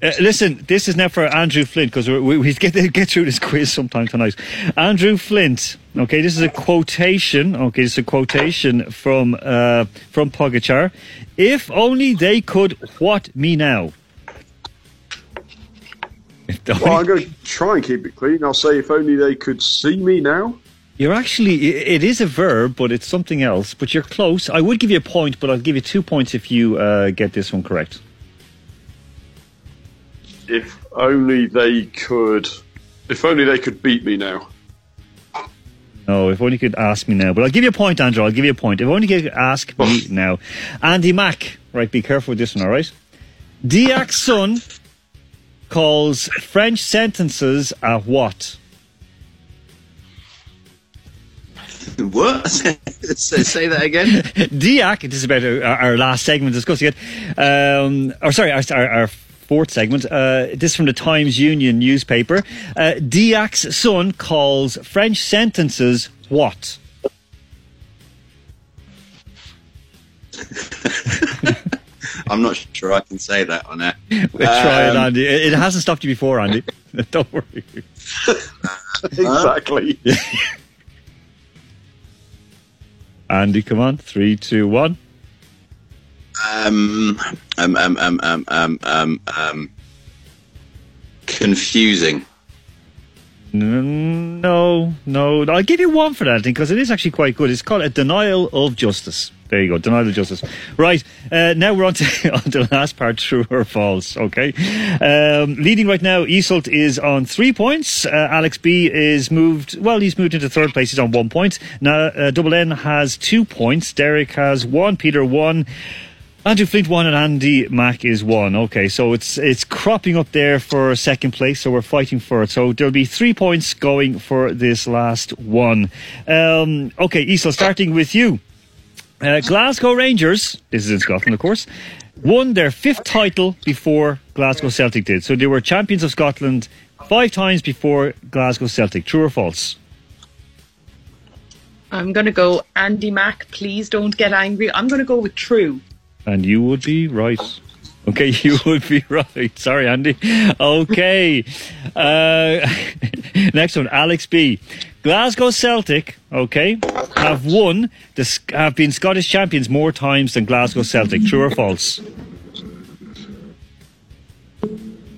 this is now for Andrew Flint, because we get through this quiz sometime tonight. Andrew Flint. Okay, this is a quotation. Okay, it's a quotation from Pogačar. If only they could what me now. Well, I'm going to try and keep it clean. I'll say, if only they could see me now. You're actually, it is a verb, but it's something else. But you're close. I would give you a point, but I'll give you 2 points if you get this one correct. If only they could beat me now. No, if only you could ask me now. But I'll give you a point, Andrew. I'll give you a point. If only you could ask me now. Andy Mack. Right, be careful with this one, all right? Diak's son calls French sentences a what? What? Say that again? Diak, this is about our last segment discussing it. Our fourth segment. This from the Times Union newspaper. Diak's son calls French sentences what? I'm not sure I can say that on air. Try it, Andy. It hasn't stopped you before, Andy. Don't worry. Exactly. Andy, come on. 3, 2, 1. Confusing. No. I'll give you one for that thing, because it is actually quite good. It's called a denial of justice. There you go, denial of justice. Right, now we're on to the last part, true or false, okay? Leading right now, Iseult is on 3 points. Alex B is moved into third place. He's on 1 point. Now, Double N has 2 points. Derek has one. Peter, one. Andrew Flint won and Andy Mack is one. Okay, so it's cropping up there for second place, so we're fighting for it. So there'll be 3 points going for this last one. Okay, Iseult, starting with you. Glasgow Rangers, this is in Scotland, of course, won their fifth title before Glasgow Celtic did. So they were champions of Scotland 5 times before Glasgow Celtic. True or false? I'm going to go Andy Mack, please don't get angry. I'm going to go with true. And you would be right. Okay, you would be right. Sorry, Andy. Okay. Next one, Alex B. Glasgow Celtic, okay, have been Scottish champions more times than Glasgow Celtic. True or false?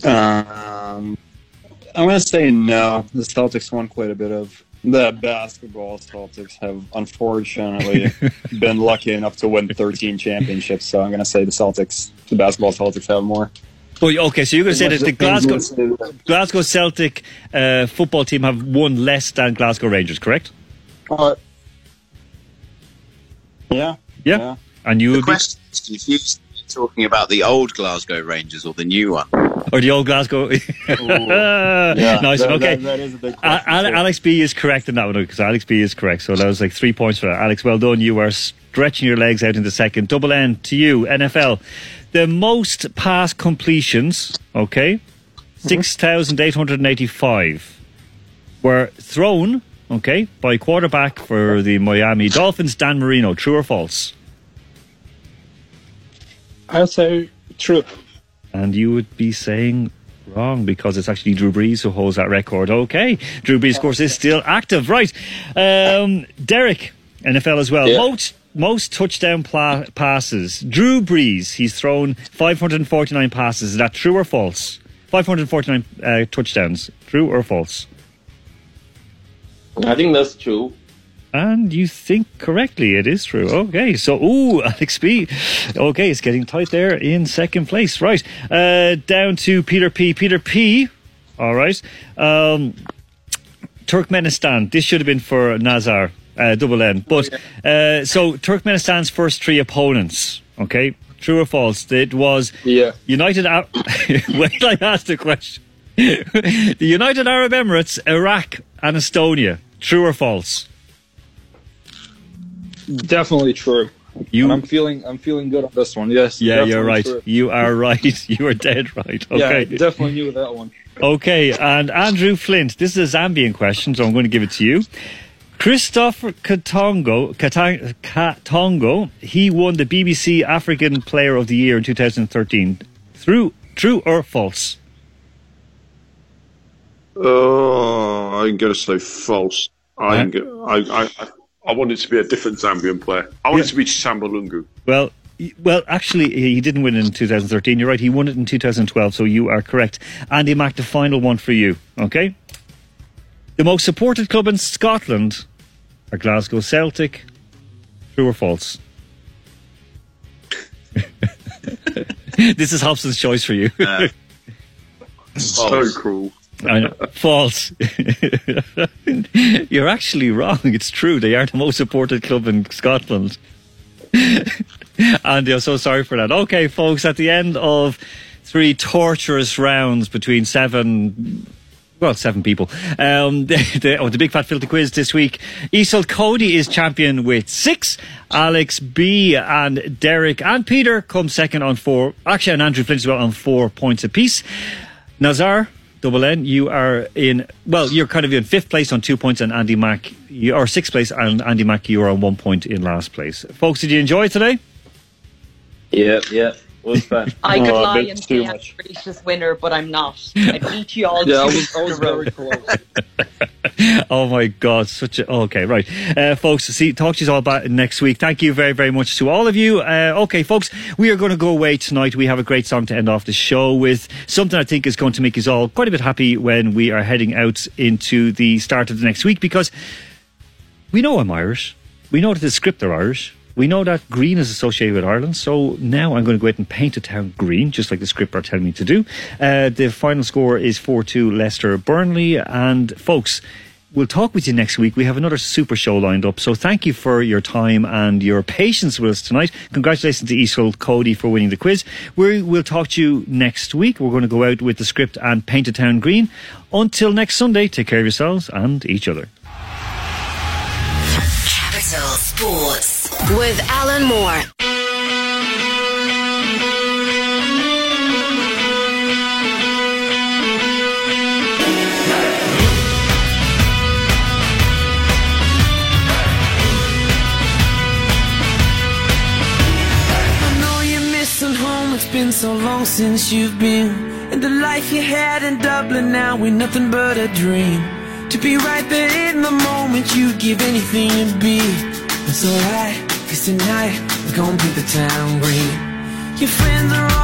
I'm going to say no. The Celtics won quite a bit of... The basketball Celtics have unfortunately been lucky enough to win 13 championships, so I'm going to say the basketball Celtics have more. Well, okay, so you're going to say that the Glasgow Celtic football team have won less than Glasgow Rangers, correct? Yeah. And you the would question be... is confused. Talking about the old Glasgow Rangers or the new one? Or the old Glasgow... yeah, nice, okay. That is a big question. Alex B is correct in that one, because Alex B is correct, so that was like 3 points for that. Alex, well done. You are stretching your legs out in the second. Double N to you, NFL. The most pass completions, okay, 6,885, were thrown, okay, by quarterback for the Miami Dolphins, Dan Marino. True or false? I'll say true. And you would be saying wrong, because it's actually Drew Brees who holds that record. Okay. Drew Brees, of course, is still active. Right. Derek, NFL as well. Yeah. Most touchdown passes. Drew Brees, he's thrown 549 passes. Is that true or false? 549 touchdowns. True or false? I think that's true. And you think correctly, it is true. Okay, so, Alex B. Okay, it's getting tight there in second place. Right, down to Peter P. Peter P, all right. Turkmenistan, this should have been for Nazar, Double N. But, so Turkmenistan's first 3 opponents, okay, true or false? It was United... Wait, I asked the question. The United Arab Emirates, Iraq and Estonia, true or false? Definitely true. I'm feeling good on this one. Yes. Yeah, you're right. True. You are right. You are dead right. Okay. Yeah, I definitely knew that one. Okay, and Andrew Flint. This is a Zambian question, so I'm going to give it to you. Christopher Katongo, he won the BBC African Player of the Year in 2013. True or false? Oh, I'm going to say false. I want it to be a different Zambian player. I want it to be Samba Lungu. Well, actually, he didn't win it in 2013. You're right, he won it in 2012, so you are correct. Andy Mack, the final one for you, okay? The most supported club in Scotland are Glasgow Celtic. True or false? This is Hobson's choice for you. So cruel. I know. False. You're actually wrong. It's true. They are the most supported club in Scotland. Andy, I'm so sorry for that. Okay, folks, at the end of three torturous rounds between seven people. The Big Fat Filthy Quiz this week. Isil Cody is champion with 6. Alex B and Derek and Peter come second on 4. Actually, and Andrew Flint as well on 4 points apiece. Nazar, Double N, you are you're kind of in 5th place on 2 points, and Andy Mack, you are 6th place, and Andy Mack, you are on 1 point in last place. Folks, did you enjoy today? Yeah. I could lie and say I'm the British winner, but I'm not. I'd eat you all. Yeah, I was very close. Oh my God! Okay, right, folks. Talk to you all about next week. Thank you very, very much to all of you. Okay, folks, we are going to go away tonight. We have a great song to end off the show with. Something I think is going to make us all quite a bit happy when we are heading out into the start of the next week, because we know I'm Irish. We know that the script are Irish. We know that green is associated with Ireland, so now I'm going to go out and paint a town green, just like the script are telling me to do. The final score is 4-2 Leicester Burnley. And folks, we'll talk with you next week. We have another super show lined up, so thank you for your time and your patience with us tonight. Congratulations to Isil Cody for winning the quiz. We will talk to you next week. We're going to go out with the script and paint a town green. Until next Sunday, take care of yourselves and each other. Capital Sports with Alan Moore. I know you're missing home, it's been so long since you've been. And the life you had in Dublin now ain't nothing but a dream. To be right there in the moment, you'd give anything to be. It's alright, cause tonight, we're gonna paint the town green. Your friends are all